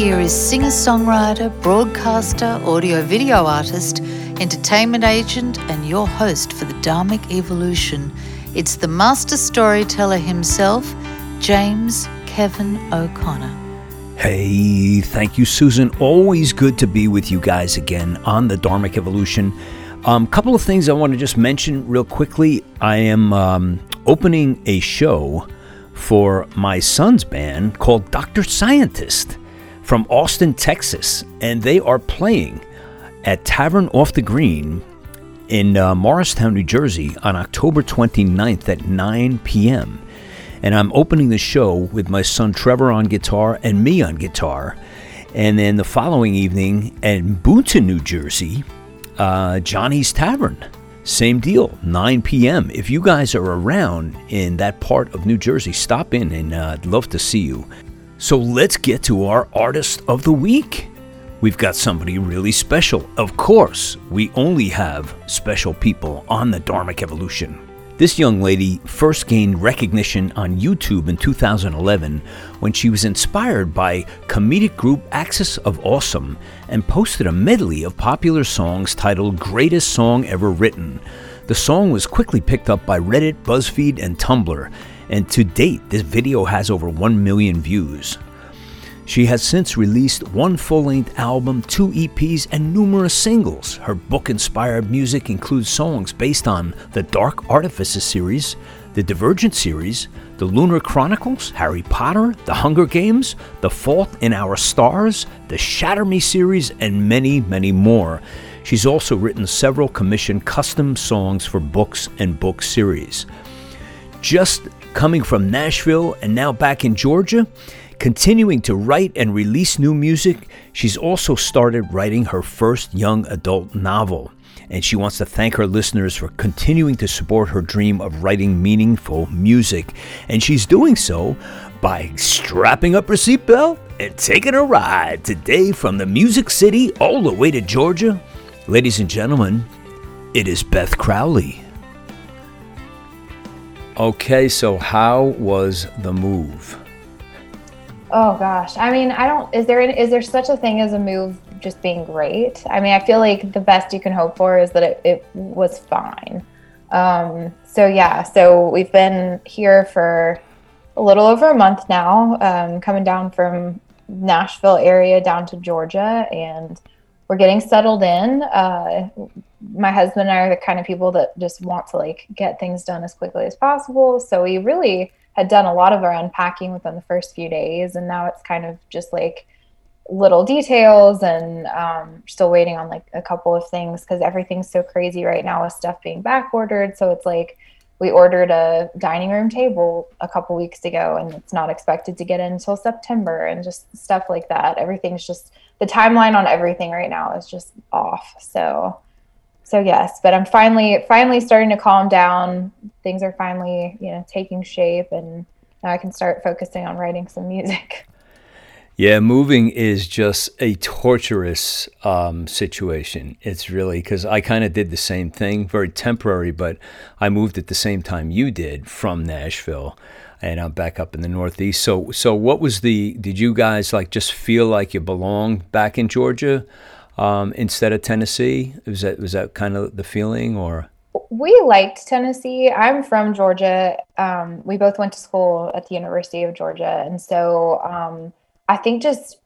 here is singer-songwriter, broadcaster, audio-video artist, entertainment agent, and your host for the dHarmic Evolution. It's the master storyteller himself, James Kevin O'Connor. Hey, thank you, Susan. Always good to be with you guys again on the dHarmic Evolution. Couple of things I want to just mention real quickly. I am opening a show for my son's band called Dr. Scientist from Austin, Texas, and they are playing at Tavern Off The Green in Morristown, New Jersey on October 29th at 9 p.m. And I'm opening the show with my son Trevor on guitar and me on guitar. And then the following evening in Boonton, New Jersey, Johnny's Tavern. Same deal, 9 p.m. If you guys are around in that part of New Jersey, stop in and I'd love to see you. So let's get to our Artist of the Week. We've got somebody really special. Of course, we only have special people on the dHarmic Evolution. This young lady first gained recognition on YouTube in 2011 when she was inspired by comedic group Axis of Awesome and posted a medley of popular songs titled Greatest Song Ever Written. The song was quickly picked up by Reddit, BuzzFeed, and Tumblr, and to date, this video has over 1 million views. She has since released one full-length album, 2 EPs, and numerous singles. Her book-inspired music includes songs based on the Dark Artifices series, the Divergent series, the Lunar Chronicles, Harry Potter, the Hunger Games, the Fault in Our Stars, the Shatter Me series, and many, many more. She's also written several commissioned custom songs for books and book series. Just coming from Nashville and now back in Georgia, continuing to write and release new music, she's also started writing her first young adult novel, and she wants to thank her listeners for continuing to support her dream of writing meaningful music, and she's doing so by strapping up her seatbelt and taking a ride today from the Music City all the way to Georgia. Ladies and gentlemen, it is Beth Crowley. Okay, so how was the move? Oh gosh, I mean, is there such a thing as a move just being great? I mean, I feel like the best you can hope for is that it was fine. So we've been here for a little over a month now, coming down from Nashville area down to Georgia, and we're getting settled in. My husband and I are the kind of people that just want to like get things done as quickly as possible. So we really had done a lot of our unpacking within the first few days, and now it's kind of just like little details, and still waiting on like a couple of things because everything's so crazy right now with stuff being back ordered. So it's like we ordered a dining room table a couple weeks ago, and it's not expected to get in until September, and just stuff like that. Everything's just, the timeline on everything right now is just off. So yes, but I'm finally starting to calm down. Things are finally, taking shape, and now I can start focusing on writing some music. Yeah, moving is just a torturous situation. It's really, because I kind of did the same thing, very temporary, but I moved at the same time you did from Nashville, and I'm back up in the Northeast. So what was did you guys like just feel like you belonged back in Georgia? Instead of Tennessee? Was that kind of the feeling, or? We liked Tennessee. I'm from Georgia. We both went to school at the University of Georgia. And so I think just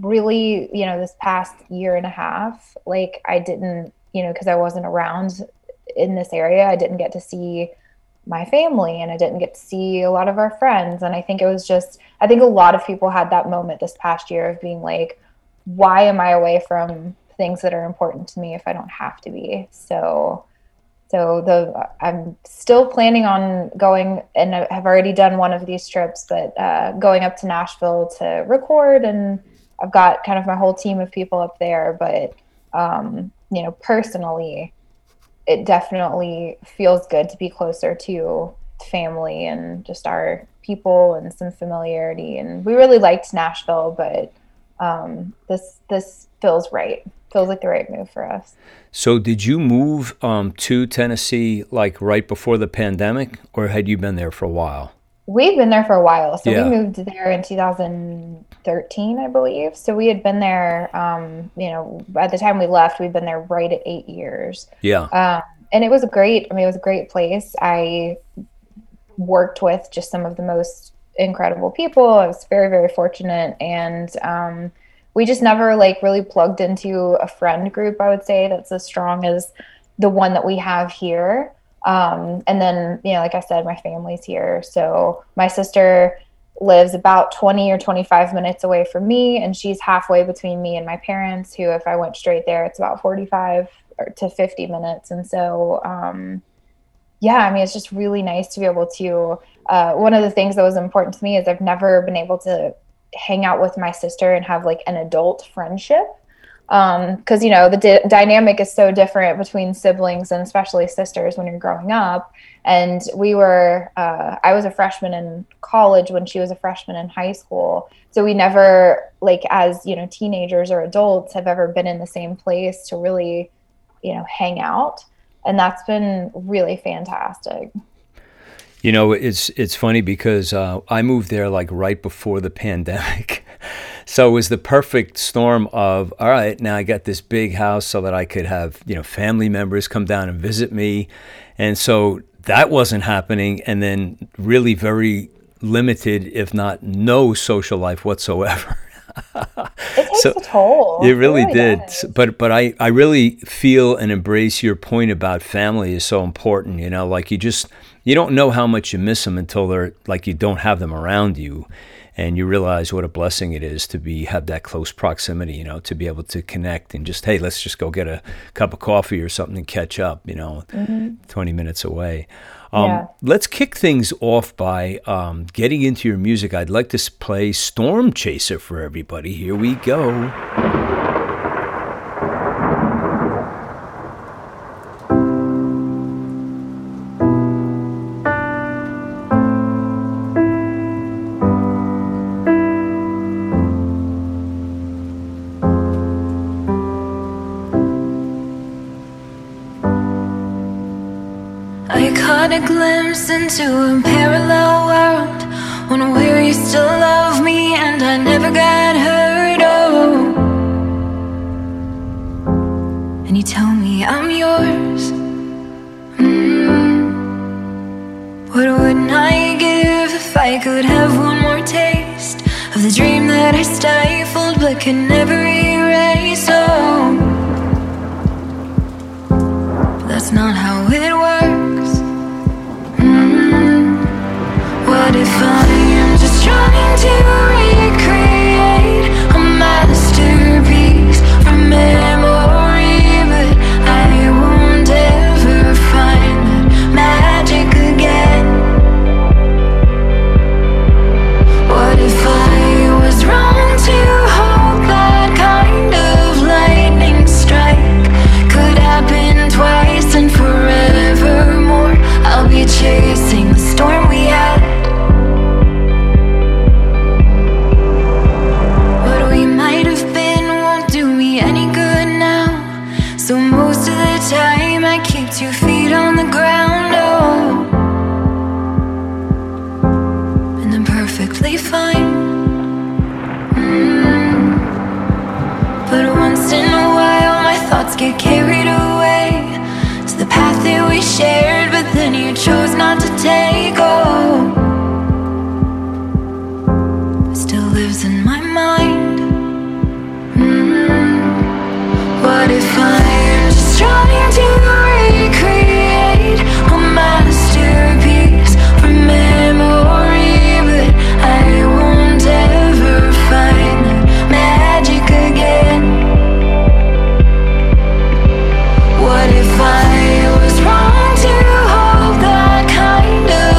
really, this past year and a half, like I didn't, because I wasn't around in this area, I didn't get to see my family, and I didn't get to see a lot of our friends. And I think it was just, I think a lot of people had that moment this past year of being like, why am I away from things that are important to me if I don't have to be? So I'm still planning on going, and I have already done one of these trips, but going up to Nashville to record, and I've got kind of my whole team of people up there. But, personally, it definitely feels good to be closer to family and just our people and some familiarity. And we really liked Nashville, but this feels right. Feels like the right move for us. So did you move to Tennessee like right before the pandemic, or had you been there for a while? We've been there for a while. So we moved there in 2013, I believe. So we had been there, you know, by the time we left, we'd been there right at 8 years. Yeah. And it was great. I mean, it was a great place. I worked with just some of the most incredible people. I was very, very fortunate. And we just never like really plugged into a friend group, I would say, that's as strong as the one that we have here. And then, you know, like I said, my family's here. So my sister lives about 20 or 25 minutes away from me, and she's halfway between me and my parents, who, if I went straight there, it's about 45 to 50 minutes. And so, yeah, I mean, it's just really nice to be able to, one of the things that was important to me is I've never been able to hang out with my sister and have like an adult friendship. Because, you know, the dynamic is so different between siblings and especially sisters when you're growing up. And we were, I was a freshman in college when she was a freshman in high school. So we never, like, as, you know, teenagers or adults have ever been in the same place to really, you know, hang out. And that's been really fantastic. You know, it's funny because I moved there like right before the pandemic. So it was the perfect storm of, all right, now I got this big house so that I could have, you know, family members come down and visit me. And so that wasn't happening. And then really very limited, if not no social life whatsoever. It takes a toll. It really did. But I really feel and embrace your point about family is so important. You know, like you don't know how much you miss them until they're like, you don't have them around you. And you realize what a blessing it is to have that close proximity, you know, to be able to connect and just, hey, let's just go get a cup of coffee or something and catch up, you know, 20 minutes away. Let's kick things off by getting into your music. I'd like to play Storm Chaser for everybody. Here we go. A glimpse into a parallel world, one where you still love me and I never got hurt, oh. And you tell me I'm yours. What wouldn't I give if I could have one more taste of the dream that I stifled but could never erase, oh. But that's not how it works. What if I am just trying to recreate a masterpiece from memory, but I won't ever find that magic again? What if I was wrong to hold that kind of lightning strike? Could happen twice and forevermore. I'll be chasing the storm we had. Your feet on the ground, oh, and I'm perfectly fine. But once in a while, my thoughts get carried away to the path that we shared, but then you chose not to take, oh, it still lives in my mind. What if I am just trying to create a masterpiece from memory, but I won't ever find that magic again. What if I was wrong to hold that kind of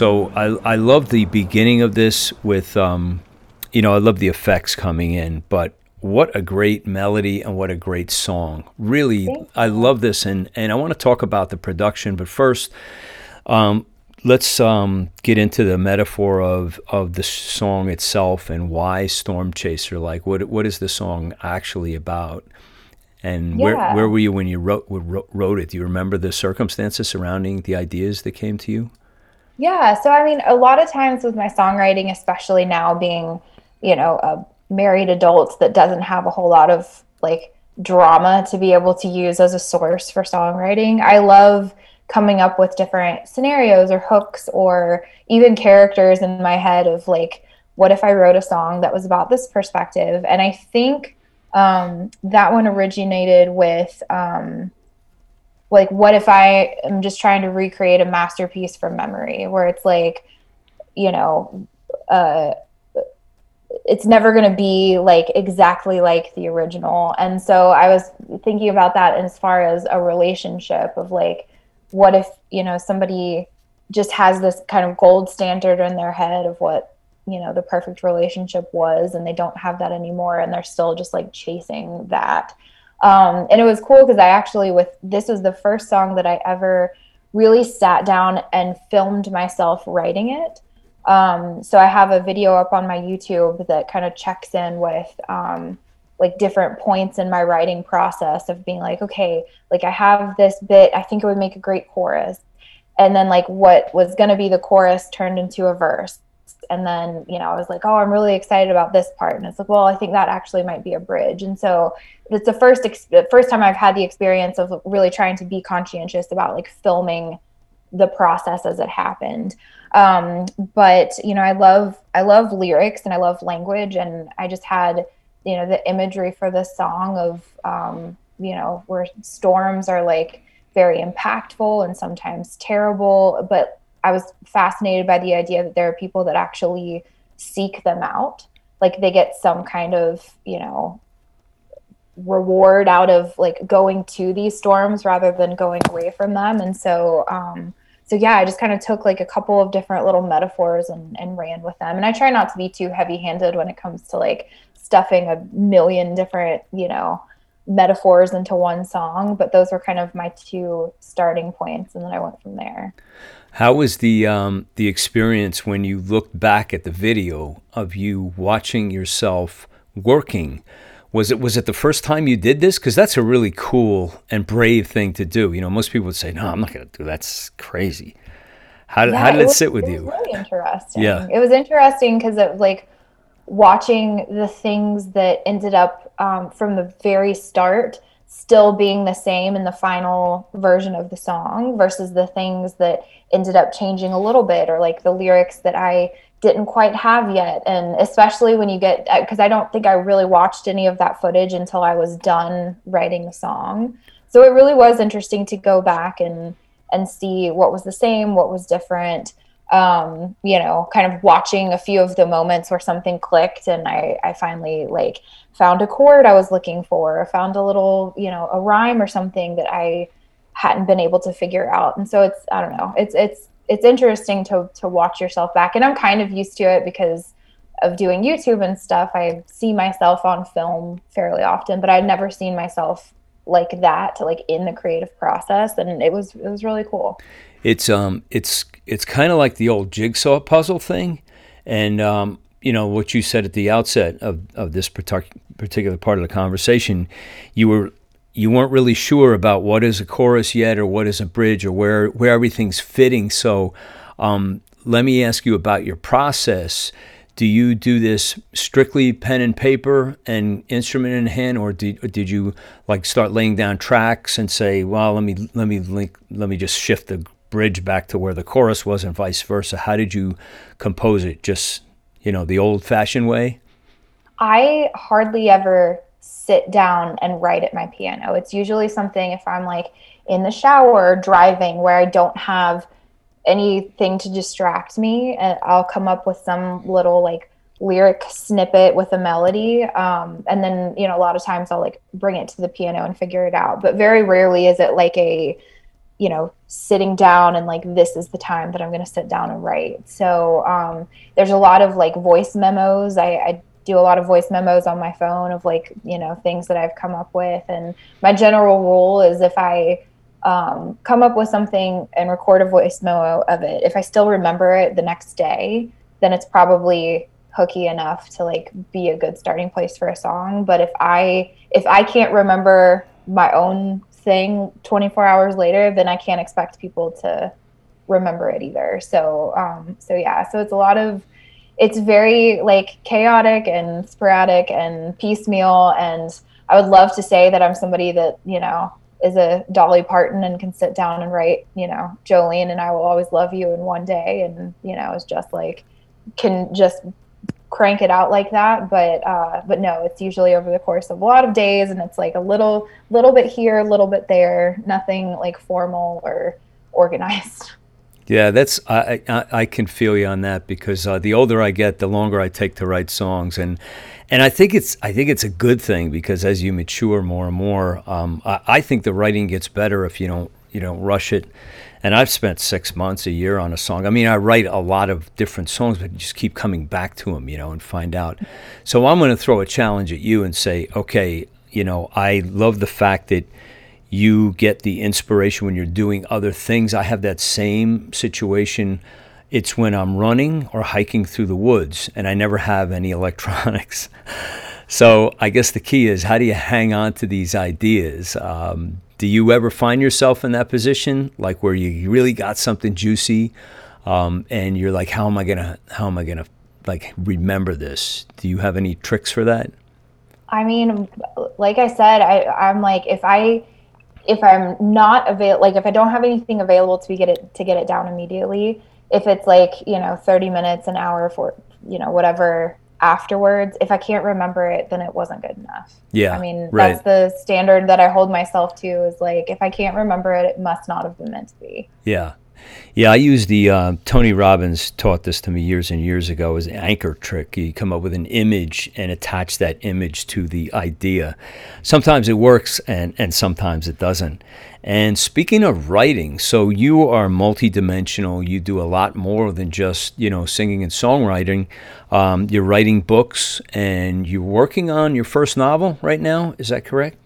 so I love the beginning of this with, I love the effects coming in, but what a great melody and what a great song. Really, I love this. And I want to talk about the production, but first, let's get into the metaphor of the song itself and why Storm Chaser. Like, what is the song actually about? And where were you when you wrote it? Do you remember the circumstances surrounding the ideas that came to you? Yeah, so I mean, a lot of times with my songwriting, especially now being, a married adult that doesn't have a whole lot of like drama to be able to use as a source for songwriting, I love coming up with different scenarios or hooks or even characters in my head of like, what if I wrote a song that was about this perspective? And I think that one originated with like, what if I am just trying to recreate a masterpiece from memory, where it's like, it's never going to be like exactly like the original. And so I was thinking about that as far as a relationship of like, what if, somebody just has this kind of gold standard in their head of what, the perfect relationship was, and they don't have that anymore. And they're still just like chasing that. And it was cool because I actually, this was the first song that I ever really sat down and filmed myself writing it. So I have a video up on my YouTube that kind of checks in with, like different points in my writing process of being like, okay, like I have this bit, I think it would make a great chorus. And then like what was going to be the chorus turned into a verse. And then, I was like, oh, I'm really excited about this part. And it's like, well, I think that actually might be a bridge. And so it's the first time I've had the experience of really trying to be conscientious about like filming the process as it happened. But, I love lyrics and I love language. And I just had, the imagery for this song of, where storms are like very impactful and sometimes terrible, but I was fascinated by the idea that there are people that actually seek them out. Like they get some kind of, reward out of like going to these storms rather than going away from them. And so, I just kind of took like a couple of different little metaphors and ran with them. And I try not to be too heavy-handed when it comes to like stuffing a million different, metaphors into one song, but those were kind of my two starting points. And then I went from there. How was the experience when you looked back at the video of you watching yourself working? Was it the first time you did this? Because that's a really cool and brave thing to do. Most people would say, "No, I'm not going to do that. That's crazy." How did it sit with you? It was really interesting. Yeah. It was interesting because it like watching the things that ended up from the very start still being the same in the final version of the song versus the things that ended up changing a little bit, or like the lyrics that I didn't quite have yet. And especially when you get, because I don't think I really watched any of that footage until I was done writing the song. So it really was interesting to go back and see what was the same, what was different, kind of watching a few of the moments where something clicked and I finally like found a chord I was looking for, or found a little, a rhyme or something that I hadn't been able to figure out. And so it's, I don't know, it's interesting to watch yourself back. And I'm kind of used to it because of doing YouTube and stuff. I see myself on film fairly often, but I'd never seen myself like that, to like in the creative process. And it was really cool. It's kind of like the old jigsaw puzzle thing. And, what you said at the outset of this particular part of the conversation, you weren't really sure about what is a chorus yet, or what is a bridge, or where everything's fitting. So, let me ask you about your process. Do you do this strictly pen and paper and instrument in hand, or did you like start laying down tracks and say, well, let me just shift the bridge back to where the chorus was and vice versa? How did you compose it? Just, the old fashioned way? I hardly ever sit down and write at my piano. It's usually something if I'm like in the shower or driving where I don't have anything to distract me, and I'll come up with some little like lyric snippet with a melody. And then, a lot of times I'll like bring it to the piano and figure it out. But very rarely is it like a you know, sitting down and like, this is the time that I'm going to sit down and write. So there's a lot of like voice memos. I do a lot of voice memos on my phone of like, you know, things that I've come up with. And my general rule is if I come up with something and record a voice memo of it, if I still remember it the next day, then it's probably hooky enough to like be a good starting place for a song. But if I can't remember my own thing 24 hours later, then I can't expect people to remember it either. So yeah, so it's very like chaotic and sporadic and piecemeal. And I would love to say that I'm somebody that, you know, is a Dolly Parton and can sit down and write, you know, Jolene and I Will Always Love You in one day. And, you know, it's just like, can just crank it out like that. But no, it's usually over the course of a lot of days, and it's like a little bit here, a little bit there, nothing like formal or organized. Yeah, that's I can feel you on that, because the older I get, the longer I take to write songs, and I think it's a good thing, because as you mature more and more, I think the writing gets better if you don't rush it. And I've spent 6 months, a year on a song. I mean, I write a lot of different songs, but just keep coming back to them, you know, and find out. So I'm going to throw a challenge at you and say, okay, you know, I love the fact that you get the inspiration when you're doing other things. I have that same situation. It's when I'm running or hiking through the woods, and I never have any electronics. So I guess the key is, how do you hang on to these ideas? Do you ever find yourself in that position, like where you really got something juicy, and you're like, how am I gonna like remember this? Do you have any tricks for that? I mean, like I said, I'm like, if I'm not available, like if I don't have anything available to get it down immediately, if it's like, you know, 30 minutes, an hour, for, you know, whatever afterwards, if I can't remember it, then it wasn't good enough. Yeah, I mean, right. That's the standard that I hold myself to, is like, if I can't remember it, it must not have been meant to be. Yeah, I use the Tony Robbins taught this to me years and years ago, is an anchor trick. You come up with an image and attach that image to the idea. Sometimes it works, and sometimes it doesn't. And speaking of writing, so you are multidimensional. You do a lot more than just, you know, singing and songwriting. You're writing books, and you're working on your first novel right now. Is that correct?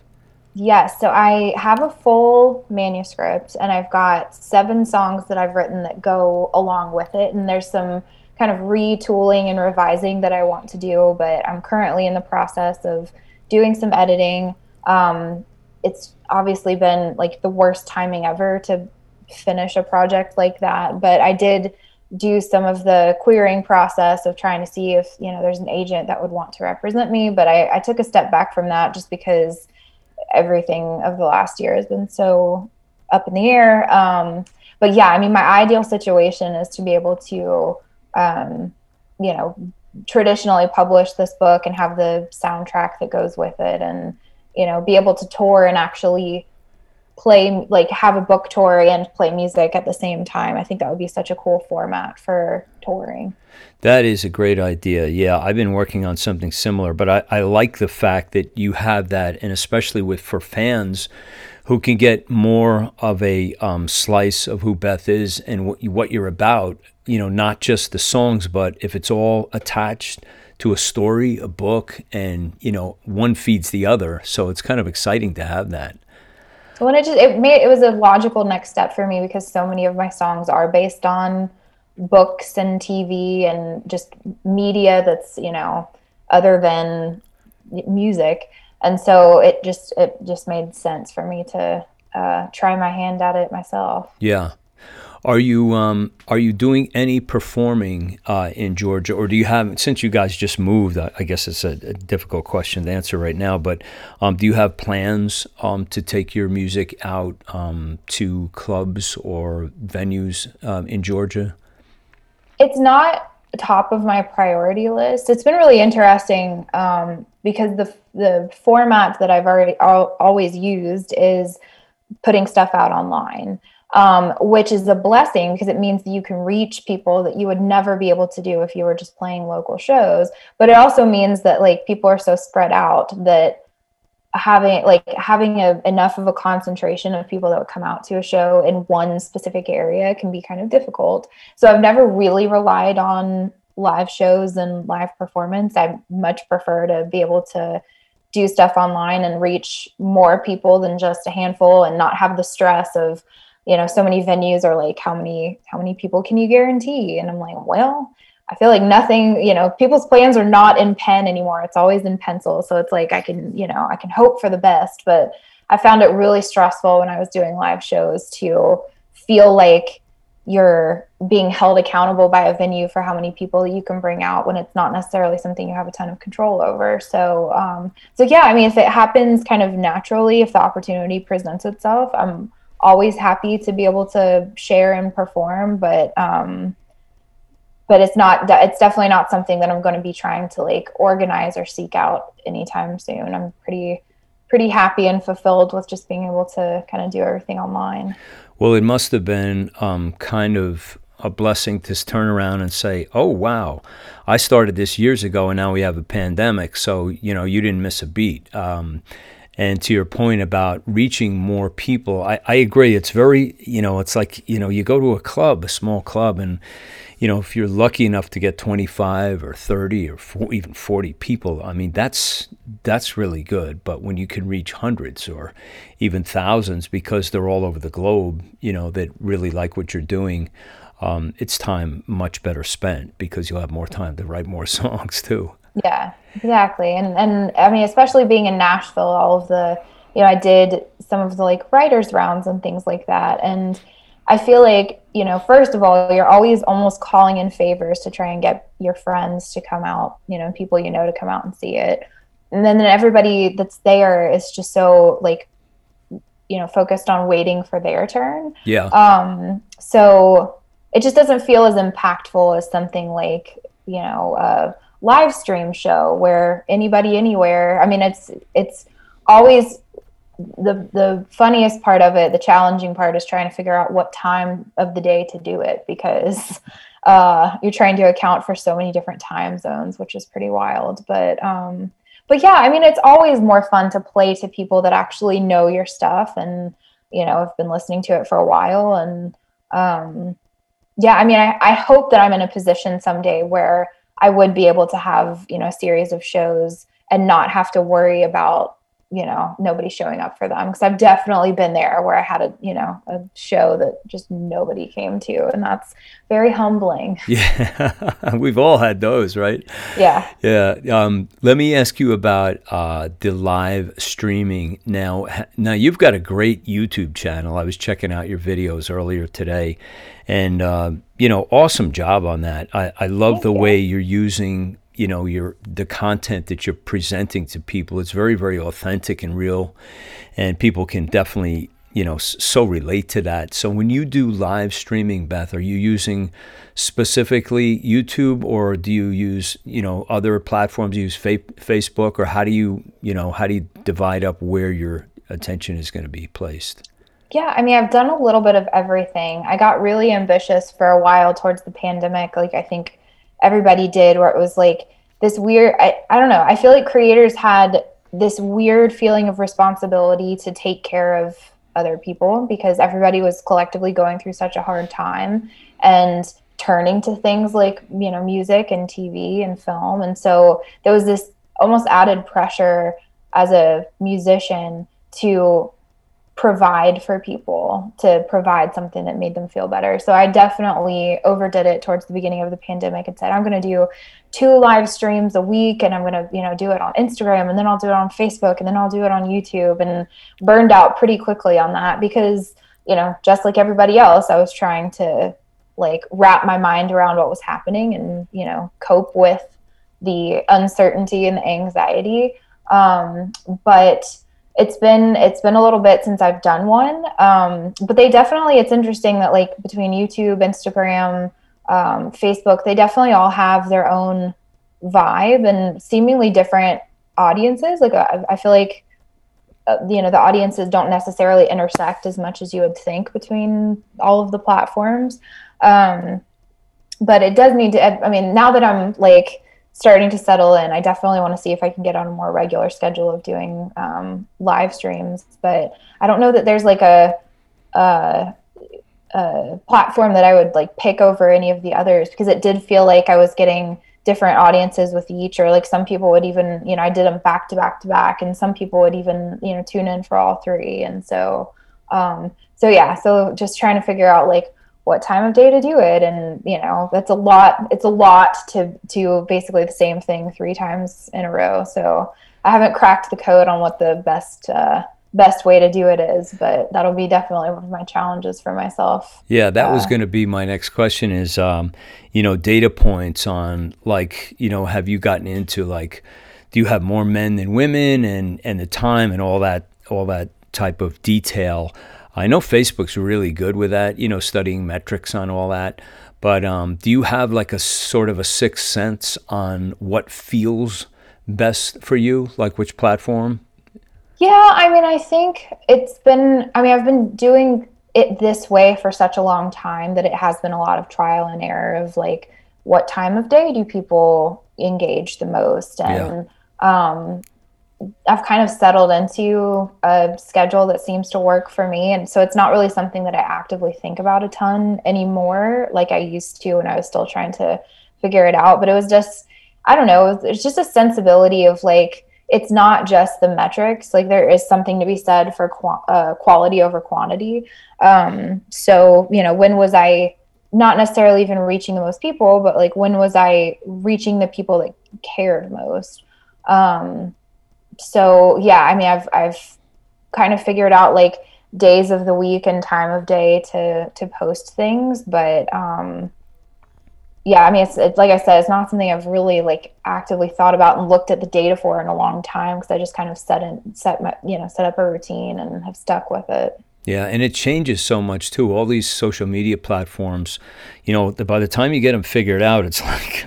Yes, so I have a full manuscript, and I've got 7 songs that I've written that go along with it, and there's some kind of retooling and revising that I want to do, but I'm currently in the process of doing some editing. It's obviously been like the worst timing ever to finish a project like that, but I did do some of the querying process of trying to see if, you know, there's an agent that would want to represent me, but I took a step back from that just because everything of the last year has been so up in the air. But yeah, I mean, my ideal situation is to be able to, you know, traditionally publish this book and have the soundtrack that goes with it, and, you know, be able to tour and actually play, like have a book tour and play music at the same time. I think that would be such a cool format for touring. That is a great idea. Yeah, I've been working on something similar, but I like the fact that you have that, and especially for fans who can get more of a slice of who Beth is and what you're about, you know, not just the songs, but if it's all attached to a story, a book, and, you know, one feeds the other. So it's kind of exciting to have that. When it was a logical next step for me, because so many of my songs are based on books and TV and just media that's, you know, other than music, and so it just made sense for me to try my hand at it myself. Yeah, are you doing any performing in Georgia, or do you have, since you guys just moved? I guess it's a difficult question to answer right now, but do you have plans to take your music out to clubs or venues in Georgia? It's not top of my priority list. It's been really interesting because the format that I've already always used is putting stuff out online. Which is a blessing, because it means that you can reach people that you would never be able to do if you were just playing local shows. But it also means that like people are so spread out that having enough of a concentration of people that would come out to a show in one specific area can be kind of difficult. So I've never really relied on live shows and live performance. I much prefer to be able to do stuff online and reach more people than just a handful, and not have the stress of, you know, so many venues are like, how many people can you guarantee? And I'm like, well, I feel like nothing, you know, people's plans are not in pen anymore. It's always in pencil. So it's like, I can hope for the best, but I found it really stressful when I was doing live shows to feel like you're being held accountable by a venue for how many people you can bring out when it's not necessarily something you have a ton of control over. So, yeah, I mean, if it happens kind of naturally, if the opportunity presents itself, I'm always happy to be able to share and perform, but it's definitely not something that I'm going to be trying to like organize or seek out anytime soon. I'm pretty happy and fulfilled with just being able to kind of do everything online. Well, it must have been kind of a blessing to turn around and say, oh, wow, I started this years ago and now we have a pandemic. So, you know, you didn't miss a beat. And to your point about reaching more people, I agree. It's very, you know, it's like, you know, you go to a club, a small club, and, you know, if you're lucky enough to get 25 or 30 or 40, even 40 people, I mean, that's really good. But when you can reach hundreds or even thousands, because they're all over the globe, you know, that really like what you're doing, it's time much better spent, because you'll have more time to write more songs too. Yeah, exactly. And I mean, especially being in Nashville, all of the, you know, I did some of the like writers rounds and things like that. And I feel like, you know, first of all, you're always almost calling in favors to try and get your friends to come out, you know, people, you know, to come out and see it. And then everybody that's there is just so like, you know, focused on waiting for their turn. Yeah. So it just doesn't feel as impactful as something like, you know, live stream show where anybody anywhere. I mean, it's always the funniest part of it. The challenging part is trying to figure out what time of the day to do it, because you're trying to account for so many different time zones, which is pretty wild. But yeah, I mean, it's always more fun to play to people that actually know your stuff and, you know, have been listening to it for a while. And yeah, I mean, I hope that I'm in a position someday where I would be able to have, you know, a series of shows and not have to worry about, you know, nobody showing up for them. Cause I've definitely been there where I had a show that just nobody came to, and that's very humbling. Yeah. We've all had those, right? Yeah. Yeah. Let me ask you about, the live streaming. Now you've got a great YouTube channel. I was checking out your videos earlier today, and, you know, awesome job on that. I love the way you're using, you know, the content that you're presenting to people. It's very, very authentic and real, and people can definitely, you know, so relate to that. So when you do live streaming, Beth, are you using specifically YouTube, or do you use, you know, other platforms? Do you use Facebook, or how do you divide up where your attention is going to be placed? Yeah, I mean, I've done a little bit of everything. I got really ambitious for a while towards the pandemic, like I think everybody did, where it was like this weird, I don't know, I feel like creators had this weird feeling of responsibility to take care of other people, because everybody was collectively going through such a hard time and turning to things like, you know, music and TV and film. And so there was this almost added pressure as a musician to provide for people, to provide something that made them feel better. So I definitely overdid it towards the beginning of the pandemic and said, I'm going to do 2 live streams a week, and I'm going to, you know, do it on Instagram, and then I'll do it on Facebook, and then I'll do it on YouTube, and burned out pretty quickly on that, because, you know, just like everybody else, I was trying to like wrap my mind around what was happening and, you know, cope with the uncertainty and the anxiety. But it's been a little bit since I've done one. But they definitely, it's interesting that like between YouTube, Instagram, Facebook, they definitely all have their own vibe and seemingly different audiences. Like I feel like, you know, the audiences don't necessarily intersect as much as you would think between all of the platforms. But it does need to, I mean, now that I'm like starting to settle in. I definitely want to see if I can get on a more regular schedule of doing live streams, but I don't know that there's like a platform that I would like pick over any of the others, because it did feel like I was getting different audiences with each, or like some people would even, you know, I did them back to back to back, and some people would even, you know, tune in for all three. And so, so just trying to figure out like what time of day to do it. And, you know, that's a lot. It's a lot to basically the same thing 3 times in a row. So I haven't cracked the code on what the best way to do it is, but that'll be definitely one of my challenges for myself. Yeah, that was going to be my next question is, you know, data points on like, you know, have you gotten into like, do you have more men than women and the time and all that type of detail? I know Facebook's really good with that, you know, studying metrics on all that, but do you have like a sort of a sixth sense on what feels best for you, like which platform? Yeah, I mean, I think it's been, I mean, I've been doing it this way for such a long time that it has been a lot of trial and error of like, what time of day do people engage the most? And I've kind of settled into a schedule that seems to work for me. And so it's not really something that I actively think about a ton anymore, like I used to when I was still trying to figure it out. But it was just, I don't know, it's just a sensibility of like, it's not just the metrics. Like there is something to be said for quality over quantity. So, you know, when was I not necessarily even reaching the most people, but like when was I reaching the people that cared most? So yeah, I mean, I've kind of figured out like days of the week and time of day to post things, but, yeah, I mean, it's like I said, it's not something I've really like actively thought about and looked at the data for in a long time, because I just kind of set up a routine and have stuck with it. Yeah, and it changes so much too. All these social media platforms, you know, by the time you get them figured out, it's like,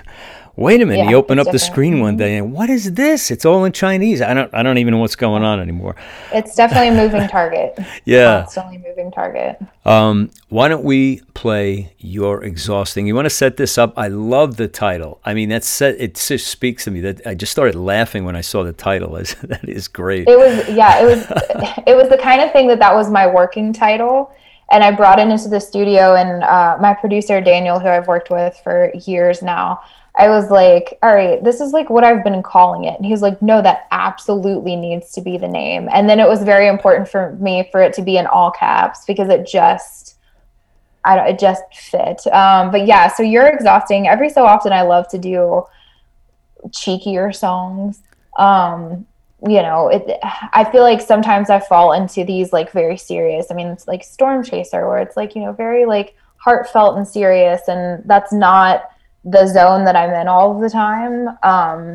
wait a minute, you open up different. The screen one day and what is this? It's all in Chinese. I don't even know what's going on anymore. It's definitely a moving target. Yeah. It's only moving target. Why don't we play You're Exhausting? You want to set this up? I love the title. I mean, it just speaks to me. That I just started laughing when I saw the title. That is great. It was the kind of thing that was my working title. And I brought it into the studio, and my producer, Daniel, who I've worked with for years now, I was like, all right, this is like what I've been calling it. And he was like, no, that absolutely needs to be the name. And then it was very important for me for it to be in all caps, because it just fit. But yeah, so You're Exhausting. Every so often I love to do cheekier songs. You know, I feel like sometimes I fall into these like very serious. I mean, it's like Storm Chaser, where it's like, you know, very like heartfelt and serious, and that's not the zone that I'm in all of the time.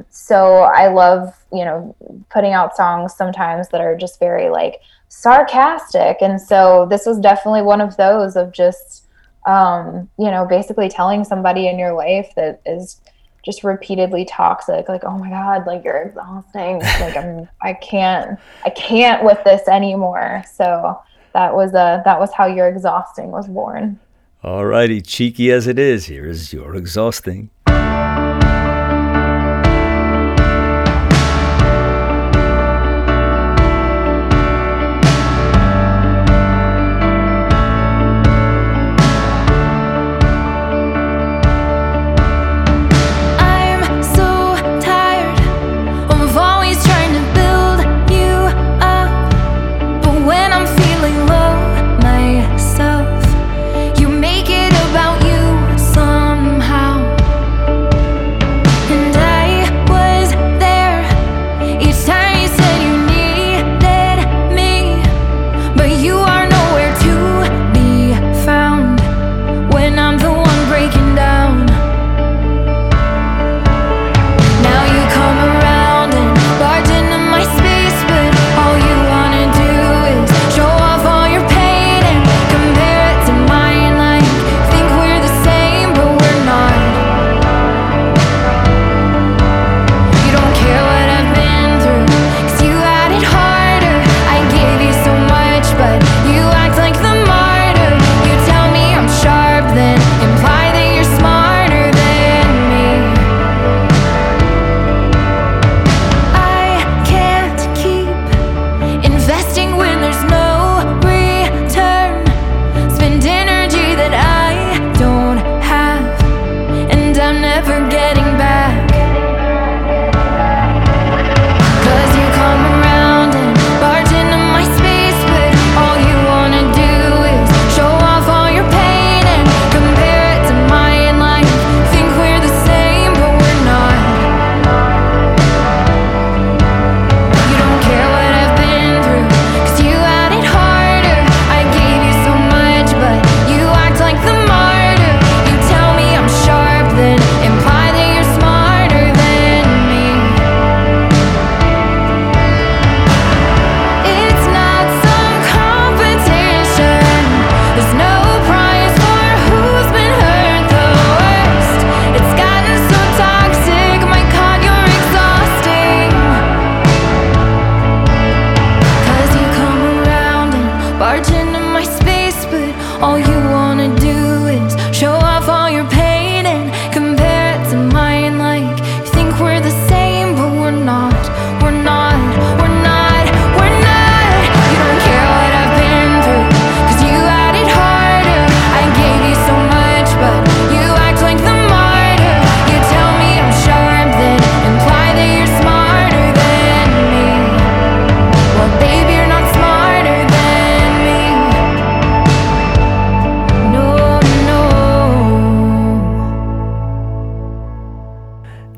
So I love, you know, putting out songs sometimes that are just very like sarcastic. And so this was definitely one of those of just, you know, basically telling somebody in your life that is just repeatedly toxic, like, oh my God, like you're exhausting. Like I can't with this anymore. So that was how You're Exhausting was born. All righty, cheeky as it is, here is You're Exhausting.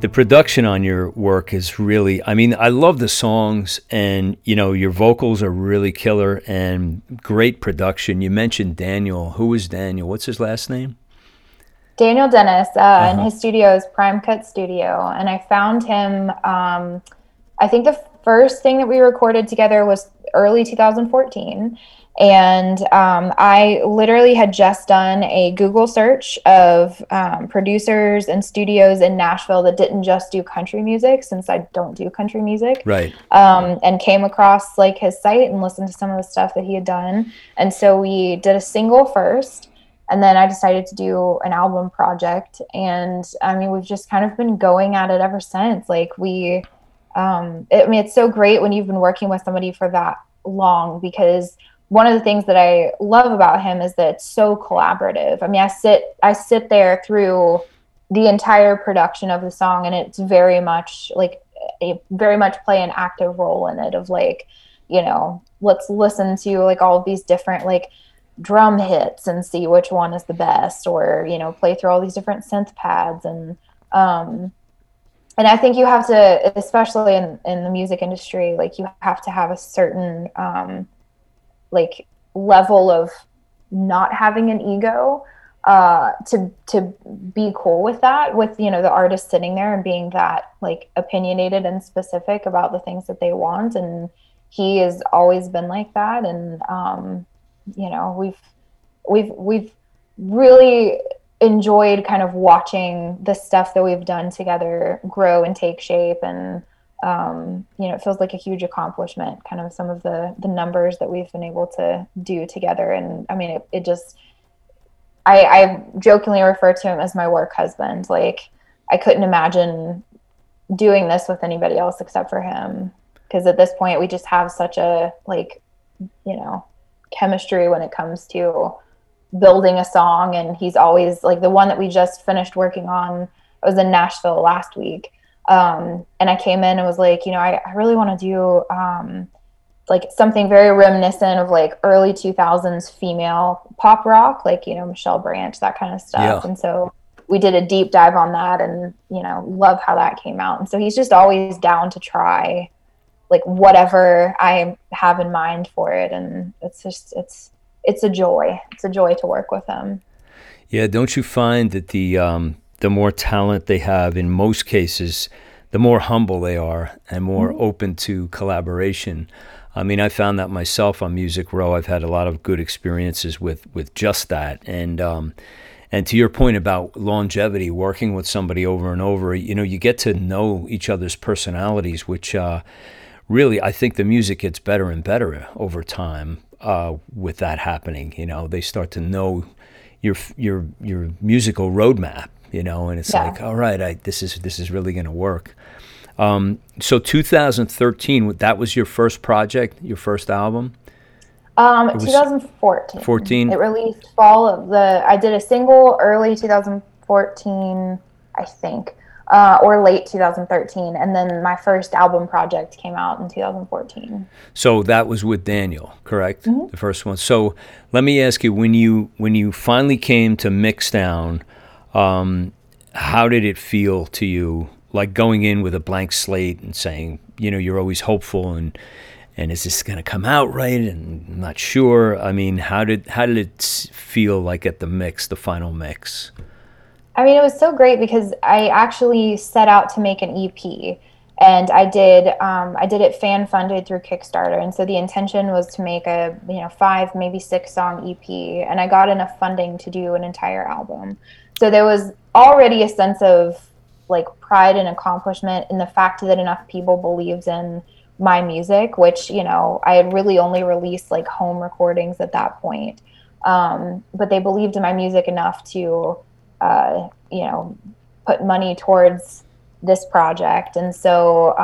the production on your work is really, I mean, I love the songs, and, you know, your vocals are really killer and great production. You mentioned Daniel. Who is Daniel? What's his last name? Daniel Dennis, and his studio is Prime Cut Studio. And I found him, I think the first thing that we recorded together was early 2014. And I literally had just done a Google search of producers and studios in Nashville that didn't just do country music, since I don't do country music. Right. And came across like his site and listened to some of the stuff that he had done. And so we did a single first, and then I decided to do an album project. And I mean, we've just kind of been going at it ever since. Like we, I mean, it's so great when you've been working with somebody for that long, because one of the things that I love about him is that it's so collaborative. I mean, I sit there through the entire production of the song, and it's very much like, I very much play an active role in it of like, you know, let's listen to like all of these different like drum hits and see which one is the best, or, you know, play through all these different synth pads. And I think you have to, especially in the music industry, like you have to have a certain, like level of not having an ego to be cool with that, with, you know, the artist sitting there and being that like opinionated and specific about the things that they want. And he has always been like that. And you know, we've really enjoyed kind of watching the stuff that we've done together grow and take shape. And you know, it feels like a huge accomplishment, kind of some of the numbers that we've been able to do together. And I mean, it just, I jokingly refer to him as my work husband. Like, I couldn't imagine doing this with anybody else except for him, because at this point we just have such a, like, you know, chemistry when it comes to building a song. And he's always like, the one that we just finished working on, I was in Nashville last week. And I came in and was like, you know, I really want to do, like something very reminiscent of like early 2000s female pop rock, like, you know, Michelle Branch, that kind of stuff. Yeah. And so we did a deep dive on that, and, you know, love how that came out. And so he's just always down to try like whatever I have in mind for it. And it's just, it's a joy. It's a joy to work with him. Yeah. Don't you find that the more talent they have, in most cases, the more humble they are and more open to collaboration? I mean, I found that myself on Music Row. I've had a lot of good experiences with just that. And to your point about longevity, working with somebody over and over, you know, you get to know each other's personalities, which really, I think the music gets better and better over time with that happening. You know, they start to know your musical roadmap. You know, and it's like, all right, this is really going to work. So 2013, that was your first project, your first album? 2014. It released fall of I did a single early 2014, I think, or late 2013. And then my first album project came out in 2014. So that was with Daniel, correct? Mm-hmm. The first one. So let me ask you, when you finally came to Mixdown, how did it feel to you, like going in with a blank slate and saying, you know, you're always hopeful and is this going to come out right? And I'm not sure. I mean, how did it feel like at the final mix? I mean, it was so great because I actually set out to make an EP, and I did it fan funded through Kickstarter. And so the intention was to make a, you know, 5, maybe 6 song EP, and I got enough funding to do an entire album. So there was already a sense of like pride and accomplishment in the fact that enough people believed in my music, which, you know, I had really only released like home recordings at that point. But they believed in my music enough to, you know, put money towards this project. And so,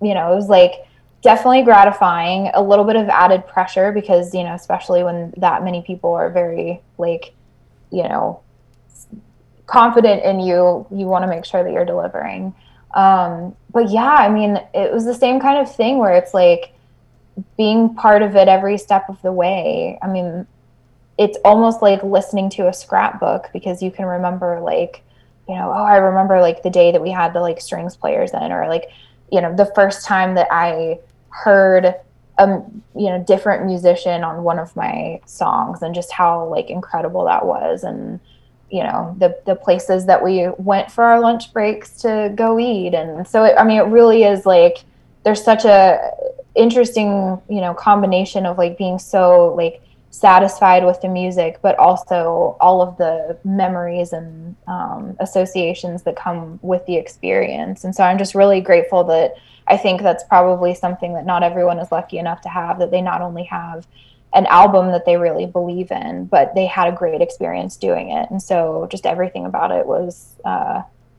you know, it was like definitely gratifying, a little bit of added pressure because, you know, especially when that many people are very like, you know, confident in you, you want to make sure that you're delivering. But yeah, I mean, it was the same kind of thing where it's like being part of it every step of the way. I mean, it's almost like listening to a scrapbook because you can remember like you know, oh, I remember like the day that we had the like strings players in, or like, you know, the first time that I heard you know, different musician on one of my songs, and just how like incredible that was. And, you know, the places that we went for our lunch breaks to go eat. And so, I mean, it really is like, there's such a interesting, you know, combination of like being so like satisfied with the music, but also all of the memories and associations that come with the experience. And so I'm just really grateful that, I think that's probably something that not everyone is lucky enough to have, that they not only have an album that they really believe in, but they had a great experience doing it. And so just everything about it was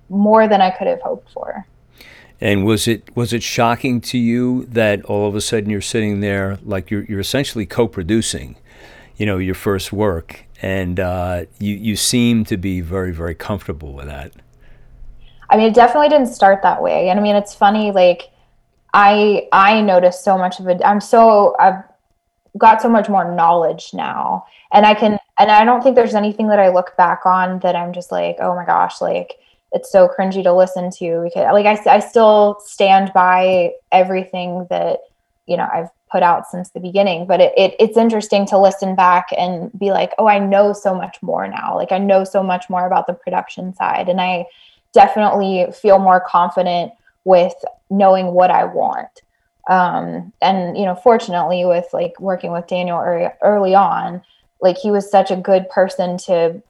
more than I could have hoped for. And was it shocking to you that all of a sudden you're sitting there like you're essentially co-producing, you know, your first work, and you seem to be very, very comfortable with that? I mean, it definitely didn't start that way. And I mean, it's funny, like, I noticed so much of it. I've got so much more knowledge now, and I don't think there's anything that I look back on that I'm just like, oh my gosh, like it's so cringy to listen to, because like, I still stand by everything that, you know, I've put out since the beginning, but it's interesting to listen back and be like, oh, I know so much more now. Like I know so much more about the production side, and I definitely feel more confident with knowing what I want. And, you know, fortunately with like working with Daniel early on, like he was such a good person to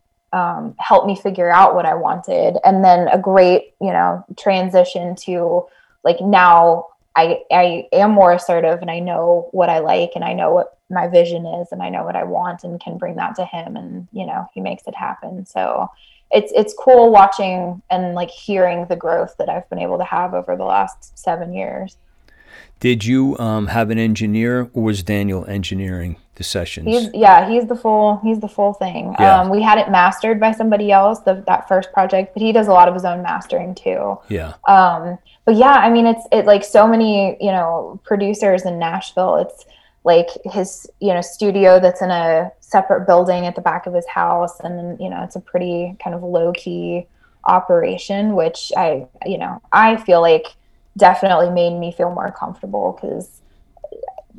help me figure out what I wanted. And then a great, you know, transition to like, now I am more assertive, and I know what I like, and I know what my vision is, and I know what I want, and can bring that to him. And, you know, he makes it happen. So it's cool watching and like hearing the growth that I've been able to have over the last 7 years. Did you have an engineer, or was Daniel engineering the sessions? He's the full thing. Yeah. We had it mastered by somebody else, that first project, but he does a lot of his own mastering too. Yeah. But yeah, I mean, it's like so many, you know, producers in Nashville, it's like his, you know, studio that's in a separate building at the back of his house. And, you know, it's a pretty kind of low key operation, which I feel like definitely made me feel more comfortable, because,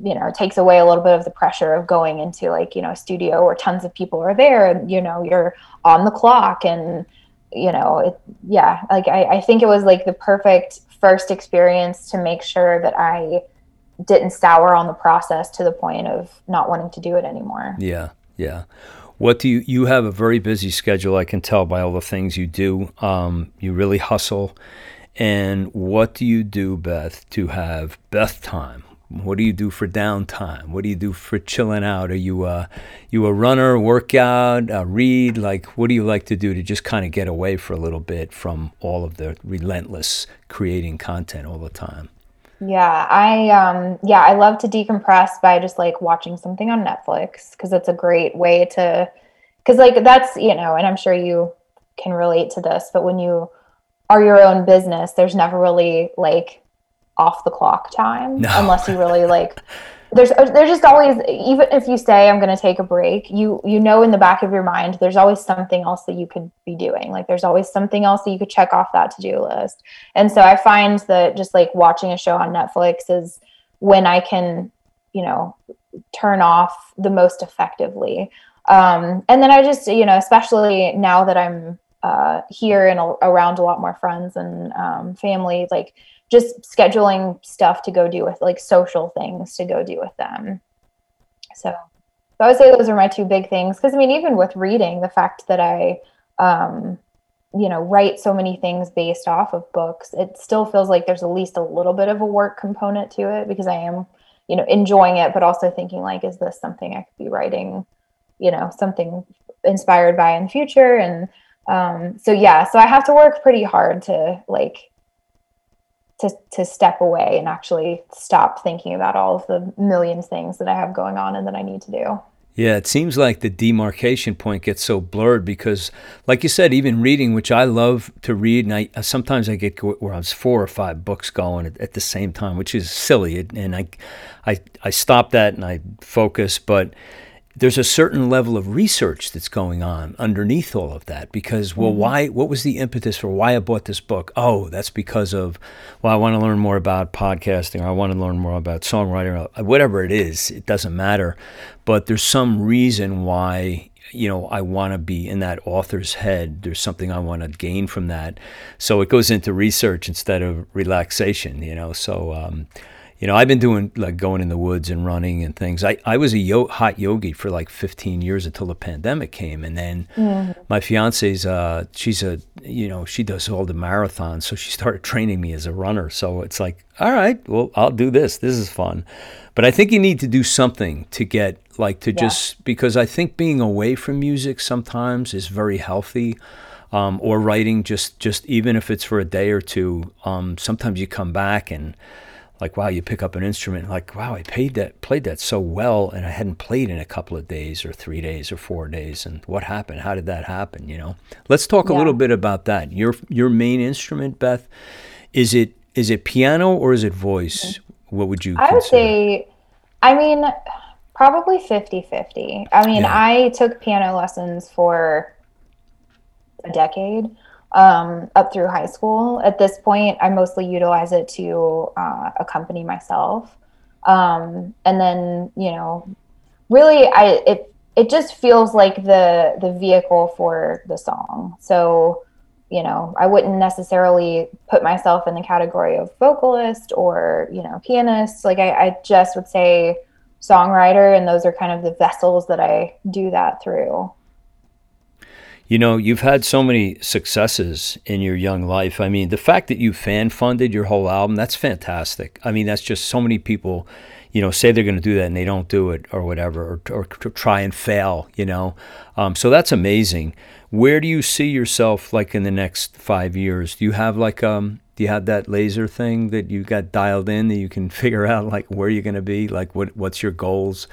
you know, it takes away a little bit of the pressure of going into like, you know, a studio where tons of people are there, and, you know, you're on the clock, and, you know, I think it was like the perfect first experience to make sure that I didn't sour on the process to the point of not wanting to do it anymore. Yeah. Yeah. What do you have a very busy schedule. I can tell by all the things you do. You really hustle. And what do you do, Beth, to have Beth time? What do you do for downtime? What do you do for chilling out? Are you a runner, workout, read? Like, what do you like to do to just kind of get away for a little bit from all of the relentless creating content all the time? Yeah, I love to decompress by just like watching something on Netflix, because it's a great way to, because like that's, you know, and I'm sure you can relate to this, but when you are your own business, there's never really like off the clock time. No. Unless you really like, there's just always, even if you say I'm going to take a break, you know, in the back of your mind, there's always something else that you could be doing. Like there's always something else that you could check off that to-do list. And so I find that just like watching a show on Netflix is when I can, you know, turn off the most effectively. And then I just, you know, especially now that I'm here and around a lot more friends and family, like just scheduling stuff to go do with, like social things to go do with them. So I would say those are my two big things, because I mean, even with reading, the fact that I you know, write so many things based off of books, it still feels like there's at least a little bit of a work component to it, because I am, you know, enjoying it, but also thinking like, is this something I could be writing, you know, something inspired by in the future? And so I have to work pretty hard to like to step away and actually stop thinking about all of the million things that I have going on and that I need to do. Yeah, it seems like the demarcation point gets so blurred, because like you said, even reading, which I love to read, and I sometimes I get where I was 4 or 5 books going at the same time, which is silly, and I stop that and I focus, but there's a certain level of research that's going on underneath all of that, because, well, why? What was the impetus for why I bought this book? Oh, that's because of, well, I want to learn more about podcasting, or I want to learn more about songwriting, or whatever it is, it doesn't matter. But there's some reason why, you know, I want to be in that author's head. There's something I want to gain from that. So it goes into research instead of relaxation, you know. So, you know, I've been doing, like, going in the woods and running and things. I was a hot yogi for like 15 years until the pandemic came. And then my fiance's, she's a, you know, she does all the marathons. So she started training me as a runner. So it's like, all right, well, I'll do this. This is fun. But I think you need to do something to get, like, to just, because I think being away from music sometimes is very healthy. Or writing, just even if it's for a day or two, sometimes you come back and, like, wow, you pick up an instrument, like, wow, I played that so well, and I hadn't played in a couple of days or 3 days or 4 days, and what happened? How did that happen, you know? Let's talk a little bit about that. Your main instrument, Beth, is it piano or is it voice? What would you consider? I would say, I mean, probably 50-50. I mean, I took piano lessons for a decade. Up through high school. At this point, I mostly utilize it to accompany myself. And then, you know, really, it just feels like the vehicle for the song. So, you know, I wouldn't necessarily put myself in the category of vocalist or, you know, pianist. Like, I just would say songwriter, and those are kind of the vessels that I do that through. You know, you've had so many successes in your young life. I mean, the fact that you fan-funded your whole album, that's fantastic. I mean, that's just so many people, you know, say they're going to do that and they don't do it or whatever, or try and fail, you know. So that's amazing. Where do you see yourself, like, in the next 5 years? Do you have, like, do you have that laser thing that you got dialed in that you can figure out, like, where you're going to be? Like, what's your goals,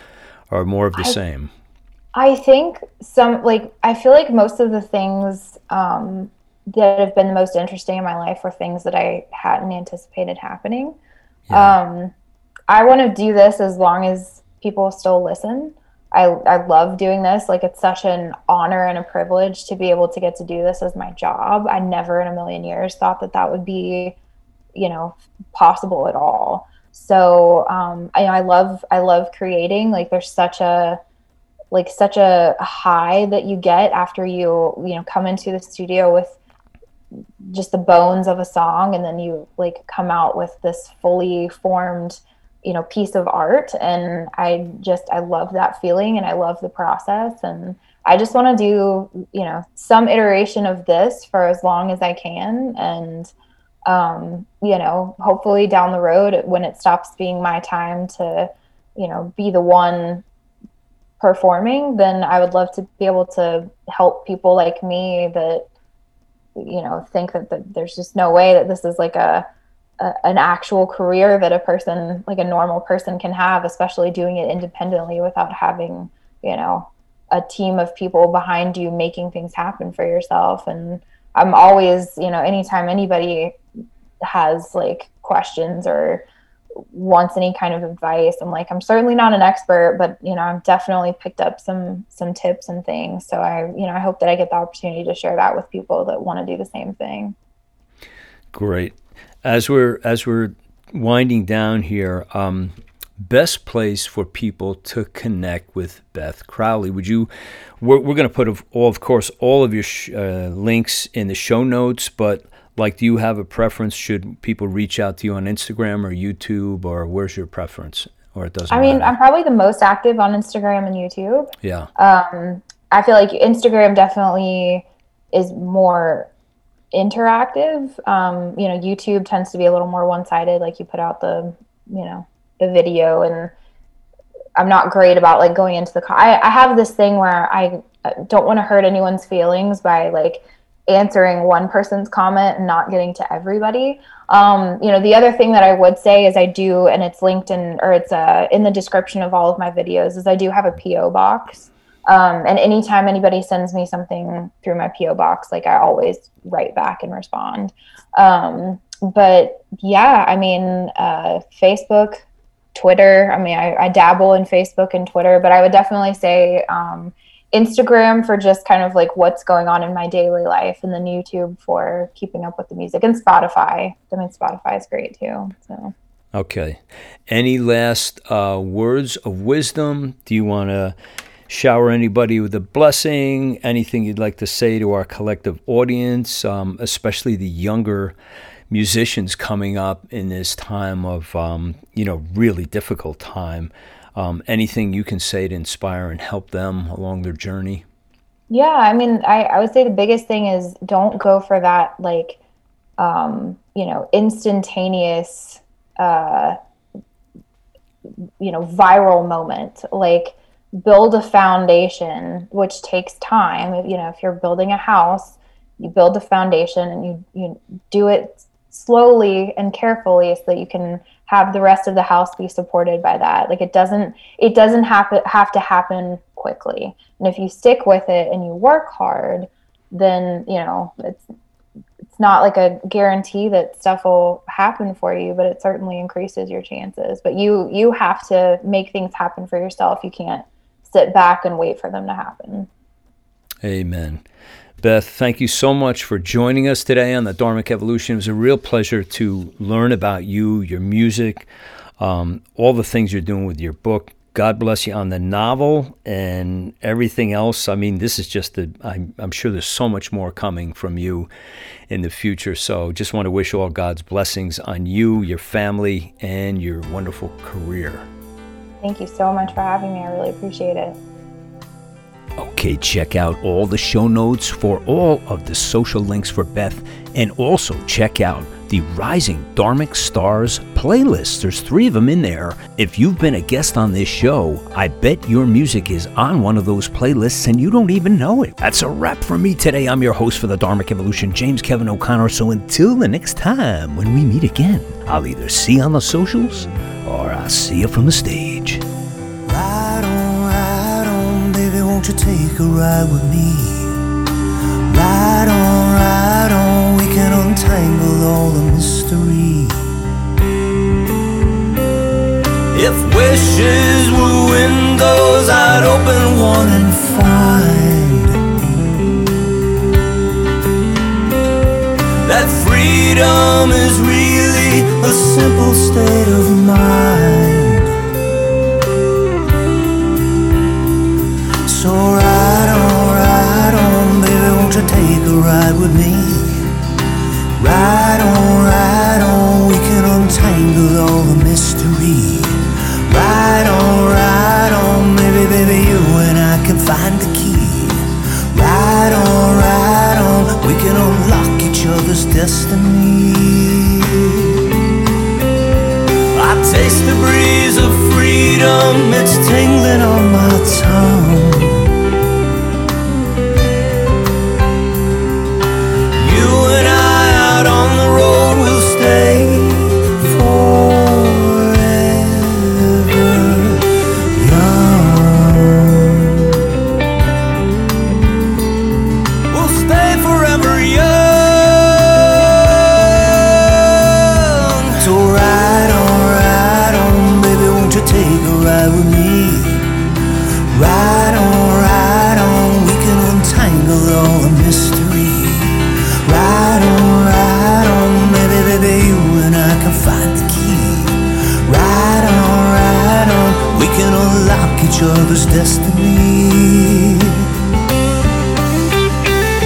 or more of the same? I think I feel like most of the things that have been the most interesting in my life were things that I hadn't anticipated happening. Yeah. I want to do this as long as people still listen. I love doing this. Like, it's such an honor and a privilege to be able to get to do this as my job. I never in a million years thought that would be, you know, possible at all. So I love creating. Like, there's such a high that you get after you know, come into the studio with just the bones of a song, and then you, like, come out with this fully formed, you know, piece of art. And I love that feeling, and I love the process, and I just want to do, you know, some iteration of this for as long as I can. And, you know, hopefully down the road, when it stops being my time to, you know, be the one performing, then I would love to be able to help people like me that, you know, think that there's just no way that this is like an actual career that a person, like a normal person, can have, especially doing it independently without having, you know, a team of people behind you making things happen for yourself. And I'm always, you know, anytime anybody has, like, questions or wants any kind of advice, I'm like, I'm certainly not an expert, but, you know, I've definitely picked up some tips and things. So I hope that I get the opportunity to share that with people that want to do the same thing. Great. As we're winding down here, best place for people to connect with Beth Crowley? We're going to put, all of your links in the show notes, but, like, do you have a preference? Should people reach out to you on Instagram or YouTube, or where's your preference? Or it doesn't matter. I mean, I'm probably the most active on Instagram and YouTube. Yeah. I feel like Instagram definitely is more interactive. You know, YouTube tends to be a little more one-sided. Like, you put out the, you know, the video, and I'm not great about, like, going into the I have this thing where I don't want to hurt anyone's feelings by, like, answering one person's comment and not getting to everybody. You know, the other thing that I would say is I do, and it's linked in, or it's in the description of all of my videos, is I do have a PO box. And anytime anybody sends me something through my PO box, like, I always write back and respond. But yeah, I mean, Facebook, Twitter. I mean, I dabble in Facebook and Twitter, but I would definitely say Instagram for just kind of like what's going on in my daily life, and then YouTube for keeping up with the music, and Spotify. I mean, Spotify is great too. So. Okay. Any last words of wisdom? Do you want to shower anybody with a blessing? Anything you'd like to say to our collective audience, especially the younger musicians coming up in this time of, really difficult time? Anything you can say to inspire and help them along their journey? Yeah, I mean, I would say the biggest thing is don't go for that, like, instantaneous, viral moment. Like, build a foundation, which takes time. You know, if you're building a house, you build the foundation and you do it slowly and carefully so that you can have the rest of the house be supported by that. Like, it doesn't have to happen quickly. And if you stick with it and you work hard, then, it's not like a guarantee that stuff will happen for you, but it certainly increases your chances. But you have to make things happen for yourself. You can't sit back and wait for them to happen. Amen. Beth, thank you so much for joining us today on the dHarmic Evolution. It was a real pleasure to learn about you, your music, all the things you're doing with your book. God bless you on the novel and everything else. I mean, this is just I'm sure there's so much more coming from you in the future. So just want to wish all God's blessings on you, your family, and your wonderful career. Thank you so much for having me. I really appreciate it. Okay, check out all the show notes for all of the social links for Beth, and also check out the Rising dHarmic Stars playlist. There's 3 of them in there. If you've been a guest on this show, I bet your music is on one of those playlists and you don't even know it. That's a wrap for me today. I'm your host for the dHarmic Evolution, James Kevin O'Connor. So until the next time when we meet again, I'll either see you on the socials or I'll see you from the stage. Won't you take a ride with me? Ride on, we can untangle all the mystery. If wishes were windows, I'd open one and find that freedom is really a simple state of mind. So ride on, baby, won't you take a ride with me? Ride on, we can untangle all the mystery. Ride on, baby, you and I can find the key. Ride on, we can unlock each other's destiny. I taste the breeze of freedom, it's tingling on my tongue. Each other's destiny.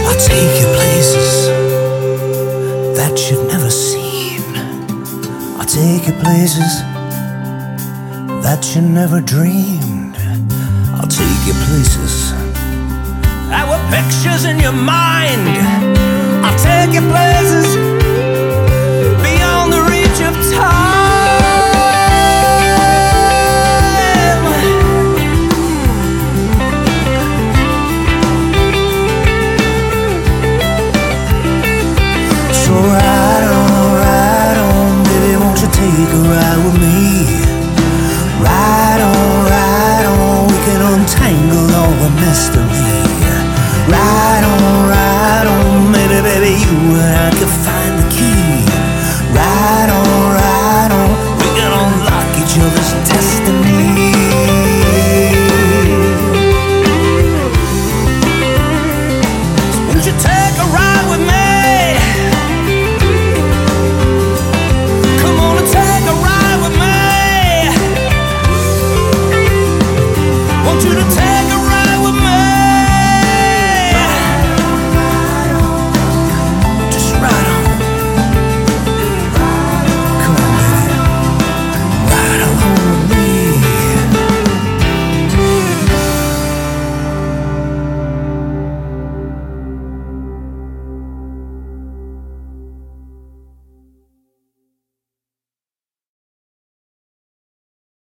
I'll take you places that you've never seen. I'll take you places that you never dreamed. I'll take you places that were pictures in your mind. I'll take you places